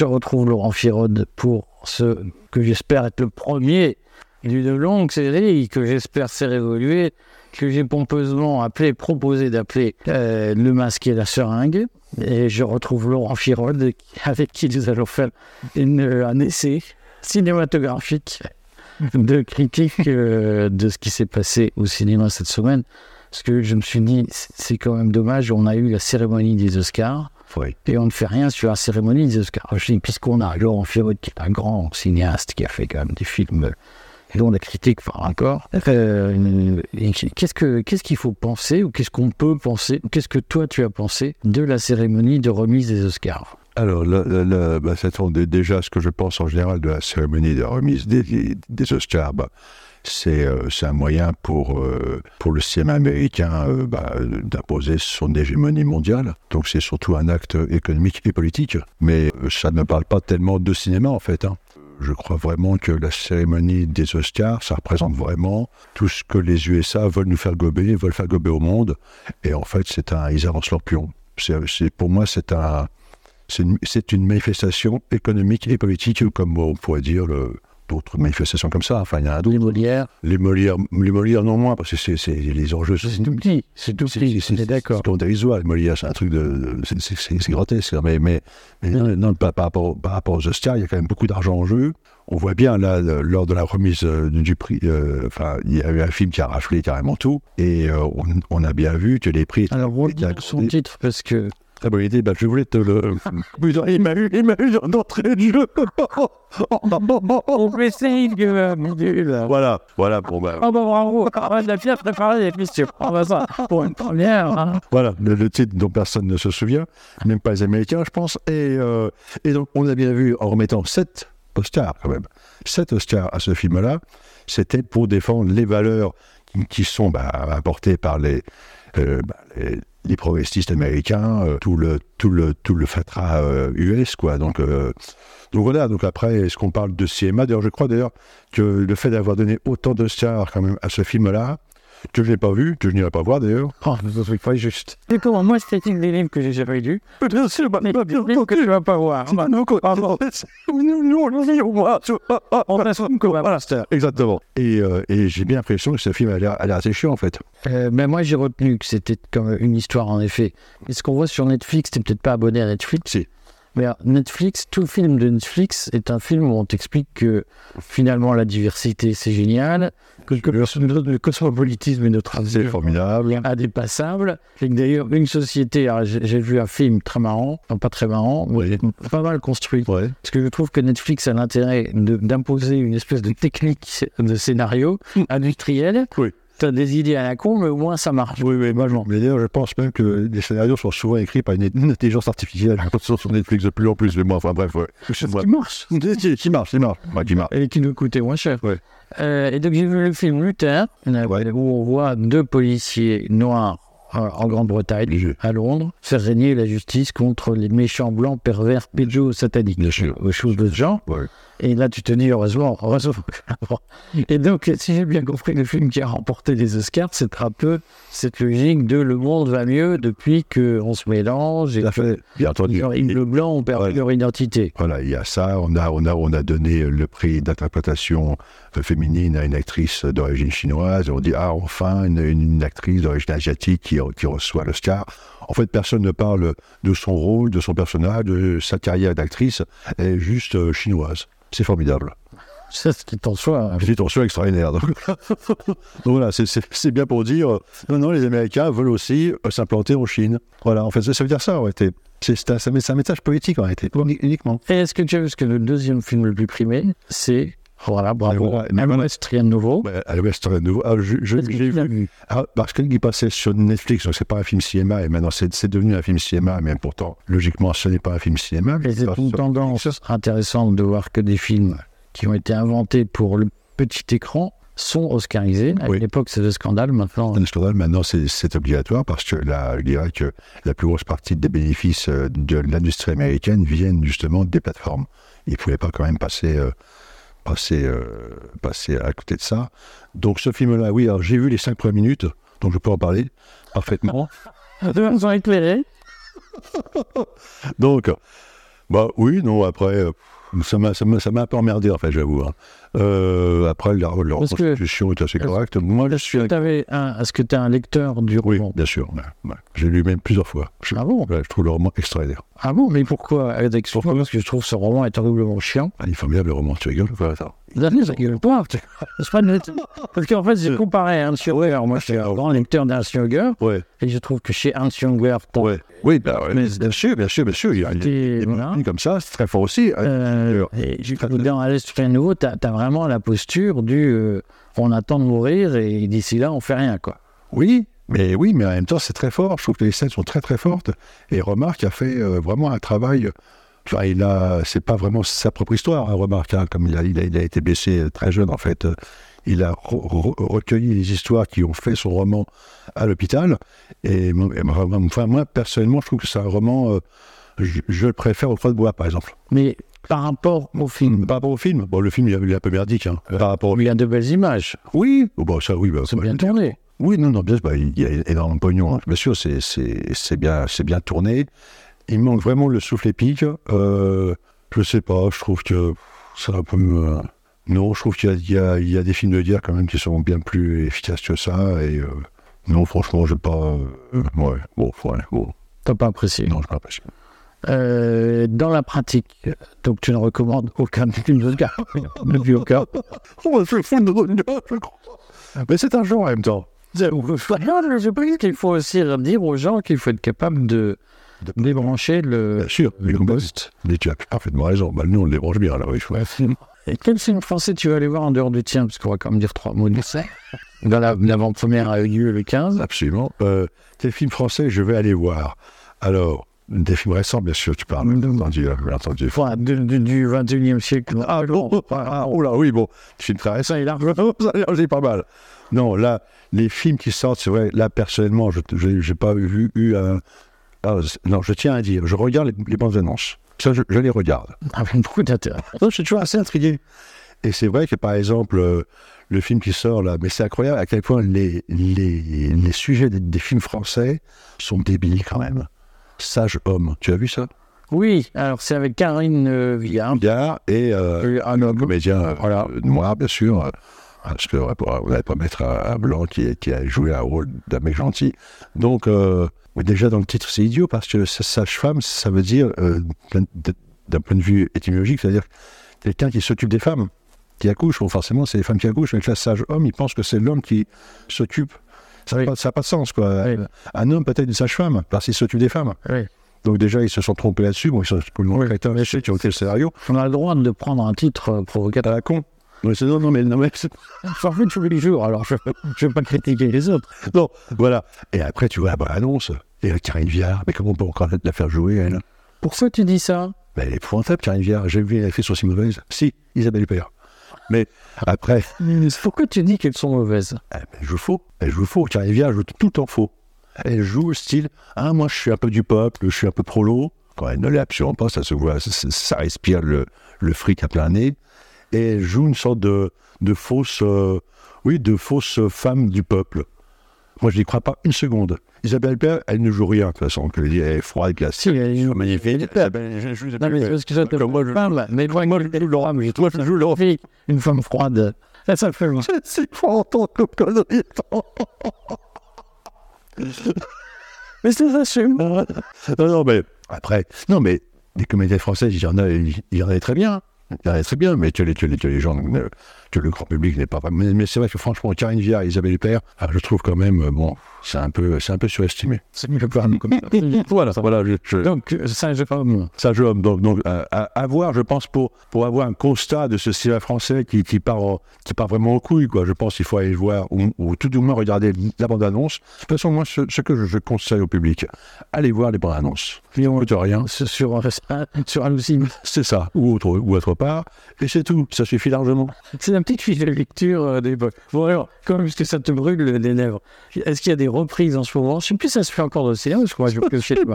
je retrouve Laurent Firode pour ce que j'espère être le premier d'une longue série que j'espère faire évoluer, que j'ai pompeusement proposé d'appeler Le Masque et la seringue. Et je retrouve Laurent Firode avec qui nous allons faire un essai cinématographique de critique de ce qui s'est passé au cinéma cette semaine. Parce que je me suis dit, c'est quand même dommage, on a eu la cérémonie des Oscars, oui, et on ne fait rien sur la cérémonie des Oscars. Je dis, puisqu'on a Laurent Firode, qui est un grand cinéaste, qui a fait quand même des films dont la critique parle encore, qu'est-ce qu'il faut penser, ou qu'est-ce qu'on peut penser, qu'est-ce que toi tu as pensé de la cérémonie de remise des Oscars? Alors, ça tombe déjà ce que je pense en général de la cérémonie de remise des Oscars. C'est un moyen pour le cinéma américain d'imposer son hégémonie mondiale. Donc c'est surtout un acte économique et politique. Mais ça ne parle pas tellement de cinéma en fait. Je crois vraiment que la cérémonie des Oscars, ça représente vraiment tout ce que les USA veulent nous faire gober, veulent faire gober au monde. Et en fait, ils avancent leur pion. Pour moi, c'est une manifestation économique et politique, comme on pourrait dire d'autres manifestations comme ça. Enfin, il y en a d'autres. Les Molières, non moins, parce que c'est les enjeux. C'est tout petit. C'est d'accord. C'est scandalisant. Les Molières, c'est un truc de. C'est grotesque. Mais non, par rapport aux Oscars, il y a quand même beaucoup d'argent en jeu. On voit bien, là, lors de la remise du prix, il y a eu un film qui a raflé carrément tout. Et on a bien vu que les prix. Alors, on dit son titre, parce que. Ah bonne idée, je voulais te le... il m'a eu d'entrée de jeu. On peut essayer de... Voilà, bon ben... bravo, on a bien préparé les questions. Ça, pour une première... Voilà, le titre dont personne ne se souvient, même pas les Américains, je pense. Et donc, on a bien vu, en remettant 7 Oscars, quand même, 7 Oscars à ce film-là, c'était pour défendre les valeurs qui sont apportées par les progressistes américains, tout le fatras US, quoi. Donc voilà. Donc après, est-ce qu'on parle de cinéma? D'ailleurs, je crois que le fait d'avoir donné autant de stars quand même à ce film-là, que je n'ai pas vu, que je n'irai pas voir d'ailleurs. Oh, ne t'en pas juste. Et comment moi, c'est une des livres que j'ai jamais lu. Bien sûr, que tu vas pas voir. On assume qu'on va voir ça. Exactement. Et j'ai bien l'impression que ce film a l'air assez chiant en fait. Mais moi, j'ai retenu que c'était comme une histoire en effet. Et ce qu'on voit sur Netflix, t'es peut-être pas abonné à Netflix. Si. Mais Netflix, tout film de Netflix est un film où on t'explique que finalement la diversité c'est génial, que le cosmopolitisme est notre avenir, c'est formidable, indépassable. Et d'ailleurs une société, j'ai vu un film très marrant, enfin pas très marrant, oui, pas mal construit. Oui. Parce que je trouve que Netflix a l'intérêt d'imposer une espèce de technique de scénario industriel. Oui. T'as des idées à la con, mais au moins ça marche. Oui, moi je pense même que les scénarios sont souvent écrits par une intelligence artificielle sur Netflix de plus en plus, mais moi, enfin bref. Ouais. Qui marche. Et qui nous coûtait moins cher. Ouais. Et donc j'ai vu le film Luther, où on voit deux policiers noirs en Grande-Bretagne, à Londres, faire régner la justice contre les méchants blancs pervers pédos sataniques, aux choses de ce genre. Ouais. Et là, tu te dis, heureusement. Et donc, si j'ai bien compris, le film qui a remporté les Oscars, c'est un peu cette logique de le monde va mieux depuis qu'on se mélange. Et le blanc, on perd leur identité. Voilà, il y a ça. On a donné le prix d'interprétation féminine à une actrice d'origine chinoise. Et on dit, enfin, une actrice d'origine asiatique qui reçoit l'Oscar. En fait, personne ne parle de son rôle, de son personnage, de sa carrière d'actrice. Elle est juste chinoise. C'est formidable. C'est ce qui est en soi. C'est en soi extraordinaire. Donc voilà, c'est bien pour dire, non, les Américains veulent aussi s'implanter en Chine. Voilà, en fait, ça veut dire ça, en réalité. C'est un message politique, en réalité, uniquement. Et est-ce que tu as vu que le deuxième film le plus primé, c'est... Voilà, bravo. À l'Ouest, rien de nouveau. À l'Ouest, rien de nouveau. J'ai vu. Parce qu'il passait sur Netflix, donc c'est pas un film cinéma, et maintenant c'est devenu un film cinéma, mais pourtant, logiquement, ce n'est pas un film cinéma. Mais c'est une tendance intéressante de voir que des films qui ont été inventés pour le petit écran sont oscarisés. À l'époque, c'est le scandale, maintenant. Le scandale, maintenant, c'est obligatoire, parce que là, je dirais que la plus grosse partie des bénéfices de l'industrie américaine viennent justement des plateformes. Ils ne pouvaient pas quand même passer à côté de ça. Donc ce film-là, oui, alors j'ai vu les 5 premières minutes, donc je peux en parler parfaitement. Nous nous en éclairés. Donc, Bah oui, non, après, ça m'a un peu emmerdé, en fait, j'avoue. Hein. Après, la reconstitution est assez correcte. Moi, je suis... Est-ce que tu es un lecteur du roman? Oui, bien sûr. Ouais. J'ai lu même plusieurs fois. Ah bon? Ouais, je trouve le roman extraordinaire. Ah bon? Mais pourquoi? Pourquoi? Parce que je trouve ce roman est horriblement chiant. Ah, il est formidable, le roman. Tu rigoles? Voilà, ça. Je rigole pas. C'est pas net. Parce qu'en fait, j'ai comparé Hans Youngwerf. Moi, je suis un grand lecteur d'Hans Youngwerf. Ouais. Et je trouve que chez Hans Youngwerf... Ouais. Oui, bah, mais, bien sûr. Il y a des mots comme ça, c'est très fort aussi. Dans À l'Est, rien de nouveau, tu as vraiment la posture du on attend de mourir et d'ici là, on fait rien, quoi. Oui, mais en même temps, c'est très fort. Je trouve que les scènes sont très, très fortes. Et Remarque a fait vraiment un travail... Enfin, c'est pas vraiment sa propre histoire, hein, Remarque. Hein, comme il a été blessé très jeune, en fait. Il a recueilli les histoires qui ont fait son roman à l'hôpital. Et enfin, moi, personnellement, je trouve que c'est un roman... je le préfère au Trois de Bois, par exemple. Mais par rapport au film. Par rapport au film. Bon, le film, il est un peu merdique. Hein. Il a de belles images. Oui. Oh, bah, ça, oui. Bah, c'est bien tourné. Oui, non. Bien, bah, il y a énormément de pognon. Hein. Bien sûr, c'est bien tourné. Il manque vraiment le souffle épique. Je sais pas. Je trouve que c'est un peu... Non, je trouve qu'il y a des films de guerre quand même qui sont bien plus efficaces que ça. Et non, franchement, j'ai pas... ouais. Bon. T'as pas apprécié? Non, j'ai pas apprécié. Dans la pratique, donc tu ne recommandes aucun film d'Oscar? Depuis aucun. Mais c'est un genre en même temps. Je pense qu'il faut aussi dire aux gens qu'il faut être capable de débrancher le. Bien sûr, le poste. Mais tu as parfaitement raison. Bah, nous, on le débranche bien là, oui. Et quel film français tu vas aller voir en dehors du tien? Parce qu'on va quand même dire 3 mots de ça. Dans l'avant-première a eu lieu le 15. Absolument. Quel film français je vais aller voir? Alors. Des films récents, bien sûr, tu parles. Entendu. Enfin, du 21e siècle. Ah bon, oui, des films très récents, il a pas mal. Non, là, les films qui sortent, c'est vrai, là, personnellement, je n'ai pas eu un... non, je tiens à dire, je regarde les bandes annonces. Ça, je les regarde. Avec beaucoup d'intérêt. Je suis toujours assez intrigué. Et c'est vrai que, par exemple, le film qui sort, là, mais c'est incroyable à quel point les sujets des films français sont débiles, quand même. Sage homme, tu as vu ça? Oui, alors c'est avec Karin Viard. Et un homme comédien noir, bien sûr. Parce qu'on n'allait pas mettre un blanc qui a joué un rôle d'un mec gentil. Donc, déjà dans le titre, c'est idiot parce que sage-femme, ça veut dire, d'un point de vue étymologique, c'est-à-dire quelqu'un qui s'occupe des femmes, qui accouchent. Bon, forcément, c'est les femmes qui accouchent, mais que là, sage-homme, il pense que c'est l'homme qui s'occupe. Ça n'a pas de sens, quoi. Oui. Un homme peut-être une sage-femme, parce qu'il s'occupe des femmes. Oui. Donc déjà, ils se sont trompés là-dessus. Bon, ils sont complètement crétins, qui ont été le scénario. On a le droit de prendre un titre provocateur. À la con. Non, mais c'est en fait tous les jours, alors je ne vais pas critiquer les autres. Non, voilà. Et après, tu vois, bah, annonce. Et Karin Viard, mais comment on peut encore la faire jouer, elle? Pourquoi tu dis ça? Bah, elle est épouvantable, Karin Viard. J'ai vu, elle a fait sur ses mauvaises. Si, Isabelle Huppert. Mais après... Pourquoi tu dis qu'elles sont mauvaises? Elle joue faux. Karin Viard joue tout en faux. Elle joue style « Ah, moi, je suis un peu du peuple, je suis un peu prolo ». Quand elle ne l'est absolument pas, ça se voit, ça respire le fric à plein nez. Et elle joue une sorte de fausse femme du peuple. Moi, je n'y crois pas une seconde. Isabelle Huppert, elle ne joue rien, de toute façon. Elle est froide, classique, magnifique. Non, mais parce que ça te parle. Mais moi, je joue Laurent. Une femme froide. Ça fait longtemps. C'est quoi en tant que connerie? Mais c'est ça, c'est marrant. Non, mais après... Non, mais des comédiens français, il y en a très bien. Très bien, mais tu les gens, que le grand public n'est pas... Mais c'est vrai que franchement, Karin Viard et Isabelle Huppert, je trouve quand même, bon, c'est un peu surestimé. C'est mieux que nous comme ça. Voilà. Donc, sage homme. Donc à voir, je pense, pour avoir un constat de ce cinéma français qui part vraiment en couille, quoi. Je pense qu'il faut aller voir, ou tout du moins regarder la bande-annonce. De toute façon, moi, ce que je conseille au public, allez voir les bandes-annonces. Écoute rien. Sur un aussi. C'est ça, ou autre part, et c'est tout. Ça suffit largement. C'est un petit fiche de lecture d'époque. Bon alors, comme est-ce que ça te brûle les lèvres? Est-ce qu'il y a des reprises en ce moment? Je sais plus si ça se fait encore dans le cinéma, parce que moi, je sais pas.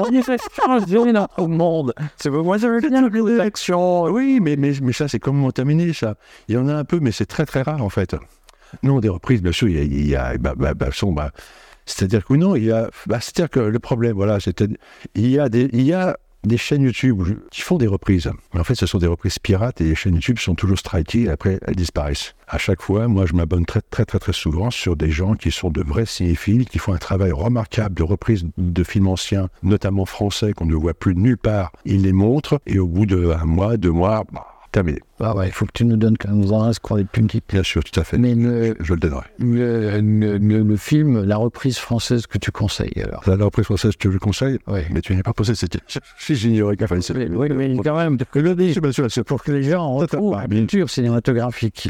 On y fait ça au monde. C'est moi, ça veut dire des actions. Oui, mais ça, c'est comment terminer ça. Il y en a un peu, mais c'est très très rare en fait. Non, des reprises, bien sûr, il y a, c'est-à-dire que le problème, voilà, il y a des chaînes YouTube qui font des reprises. En fait, ce sont des reprises pirates et les chaînes YouTube sont toujours strikées et après, elles disparaissent. À chaque fois, moi, je m'abonne très souvent sur des gens qui sont de vrais cinéphiles, qui font un travail remarquable de reprise de films anciens, notamment français, qu'on ne voit plus nulle part. Ils les montrent et au bout d'un mois, 2 mois, terminé. Ah ouais, il faut que tu nous donnes quand même un score des punitives. Bien sûr, tout à fait. Mais je le donnerai. Le film, la reprise française que tu conseilles alors. La reprise française que je conseille. Oui. Mais tu n'as pas posé cette question. Si j'ignorais qu'à faire. Oui, mais quand même, c'est pour que les gens retrouvent la culture cinématographique.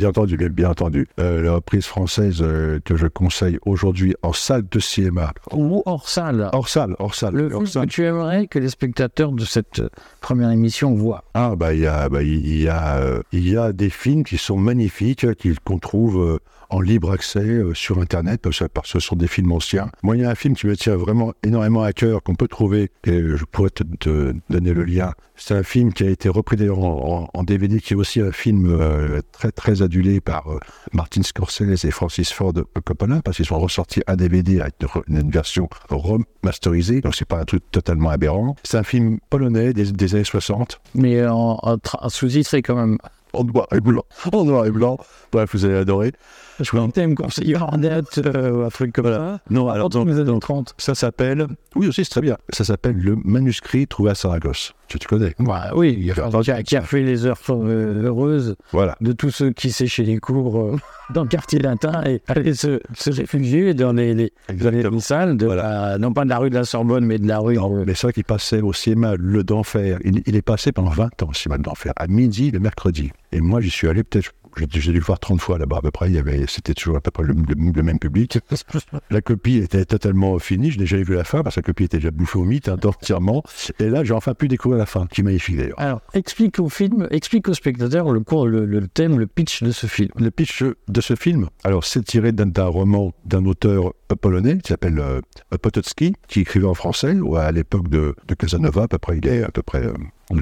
Bien entendu. La reprise française que je conseille aujourd'hui en salle de cinéma. Ou hors salle. Hors salle. Le film que tu aimerais que les spectateurs de cette première émission voient. Ah bah il y a des films qui sont magnifiques, qu'on trouve en libre accès sur Internet, parce que ce sont des films anciens. Moi, il y a un film qui me tient vraiment énormément à cœur, qu'on peut trouver, et je pourrais te donner le lien. C'est un film qui a été repris d'ailleurs en DVD, qui est aussi un film très adulé par Martin Scorsese et Francis Ford Coppola, parce qu'ils sont ressortis un DVD avec une version remasterisée, donc c'est pas un truc totalement aberrant. C'est un film polonais des années 60. Mais en sous-titré quand même. En noir et blanc. Bref, vous allez adorer. Je crois que tu aimes conseiller en date ou un truc comme ça. Non, alors dans 30. Ça s'appelle... Oui, aussi, c'est très bien. Ça s'appelle Le Manuscrit trouvé à Saragosse. Tu connais. Bah, oui, qui a fait les heures heureuses de tous ceux qui séchaient les cours dans le quartier latin et allaient se réfugier dans les salles, non pas de la rue de la Sorbonne, mais de la rue... Non, mais ça qui passait au cinéma, le d'enfer, il est passé pendant 20 ans, le cinéma d'enfer, à midi, le mercredi. Et moi, j'y suis allé peut-être... J'ai dû le voir 30 fois là-bas à peu près, c'était toujours à peu près le même public. La copie était totalement finie, je n'ai jamais vu la fin parce que la copie était déjà bouffée au mythe entièrement. Et là, j'ai enfin pu découvrir la fin, qui est magnifique d'ailleurs. Alors, explique aux spectateurs le thème, le pitch de ce film. Le pitch de ce film, alors c'est tiré d'un roman d'un auteur polonais qui s'appelle Potocki, qui écrivait en français à l'époque de Casanova, à peu près, à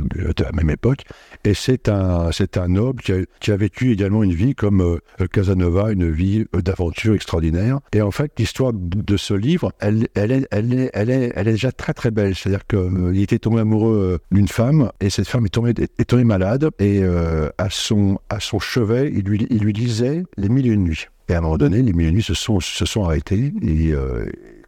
la même époque, et c'est un noble qui a vécu également une vie comme Casanova, une vie d'aventure extraordinaire. Et en fait, l'histoire de ce livre, elle est déjà très très belle. C'est-à-dire qu'il était tombé amoureux d'une femme, et cette femme est tombée malade, et à son chevet, il lui lisait Les Mille et Une nuits. Et à un moment donné, Les Mille et Une nuits se sont arrêtés, et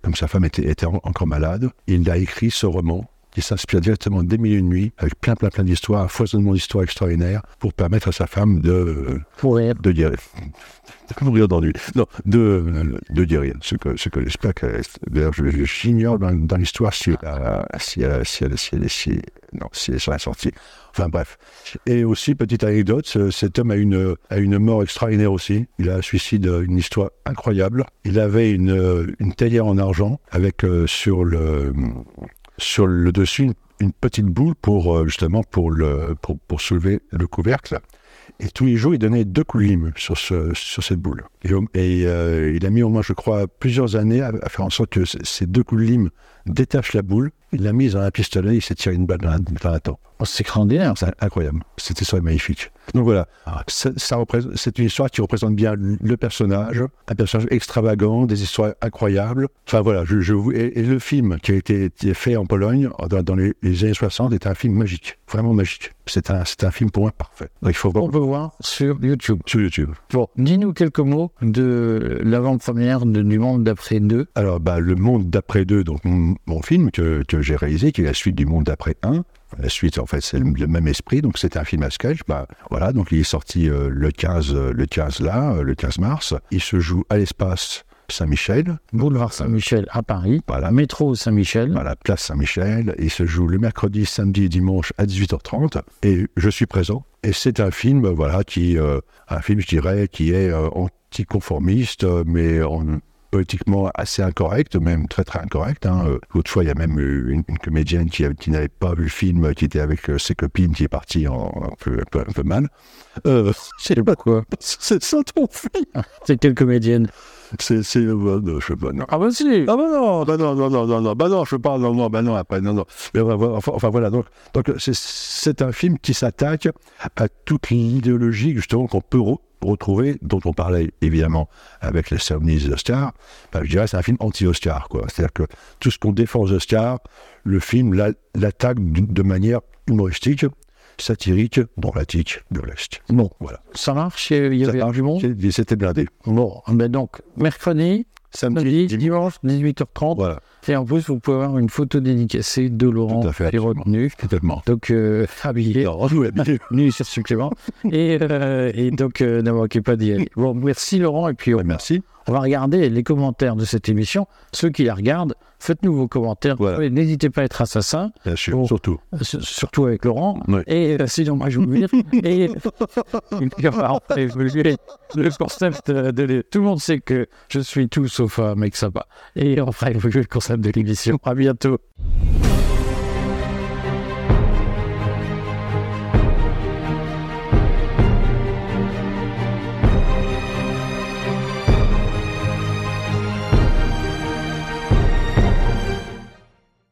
comme sa femme était encore malade, il a écrit ce roman, qui s'inspire directement des Mille et Une nuits, avec plein d'histoires, un foisonnement d'histoires extraordinaires, pour permettre à sa femme de mourir d'ennui, ce que j'espère que d'ailleurs j'ignore dans l'histoire si elle serait sortie. Enfin bref. Et aussi, petite anecdote, cet homme a une mort extraordinaire aussi. Il a un suicide, une histoire incroyable. Il avait une théière en argent avec sur le dessus une petite boule pour soulever le couvercle. Et tous les jours, il donnait 2 coups de lime sur cette boule. Et il a mis au moins, je crois, plusieurs années à faire en sorte que ces 2 coups de lime détachent la boule. Il l'a mise dans un pistolet, il s'est tiré une balle dans la tempe. C'est grandinaire, c'est incroyable. Cette histoire est magnifique. Donc voilà, c'est une histoire qui représente bien le personnage, un personnage extravagant, des histoires incroyables. Enfin voilà, et le film qui a été fait en Pologne dans les années 60 est un film magique, vraiment magique. C'est un film pour moi parfait. Donc, on peut voir sur YouTube. Bon, dis-nous quelques mots de l'avant-première du Monde d'après 2. Alors, Le Monde d'après 2, donc mon film que j'ai réalisé, qui est la suite du Monde d'après 1. La suite, en fait, c'est le même esprit, donc c'est un film à sketch. Donc il est sorti le 15 mars. Il se joue à l'espace Saint-Michel. Boulevard Saint-Michel à Paris. Métro Saint-Michel. Place Saint-Michel. Il se joue le mercredi, samedi et dimanche à 18h30. Et je suis présent. Et c'est un film, qui est anticonformiste, mais politiquement assez incorrect, même très incorrect. L'autre fois, il y a même une comédienne qui n'avait pas vu le film, qui était avec ses copines, qui est partie un peu mal. C'est pas quoi. C'est ça ton film. C'est quelle comédienne? C'est je sais pas, non. Ah bah si. Ah bah non. Mais enfin voilà, donc c'est un film qui s'attaque à toute l'idéologie justement qu'on peut retrouvé, dont on parlait évidemment avec les cérémonies des Oscars, ben, je dirais c'est un film anti-Oscar, quoi. C'est-à-dire que tout ce qu'on défend aux Oscars, le film l'attaque de manière humoristique, satirique, dramatique, burlesque. Bon, voilà. Ça marche, il y avait argument. C'était blindé. Bon, ben donc, mercredi, samedi, dimanche, 18h30. Voilà. Et en plus, vous pouvez avoir une photo dédicacée de Laurent Firode nu. Totalement. Donc, habillé. Nu sur supplément. Et donc, ne manquez pas d'y aller. Bon, merci Laurent. Et puis, merci. On va regarder les commentaires de cette émission. Ceux qui la regardent, faites-nous vos commentaires. Voilà. Et n'hésitez pas à être assassin. Bien sûr, pour, surtout. Surtout avec Laurent. Oui. Et sinon, moi, je vous le dis. Et le concept de... Tout le monde sait que je suis tout sauf un mec sympa. Et on fera évoluer le concept de l'émission. À bientôt.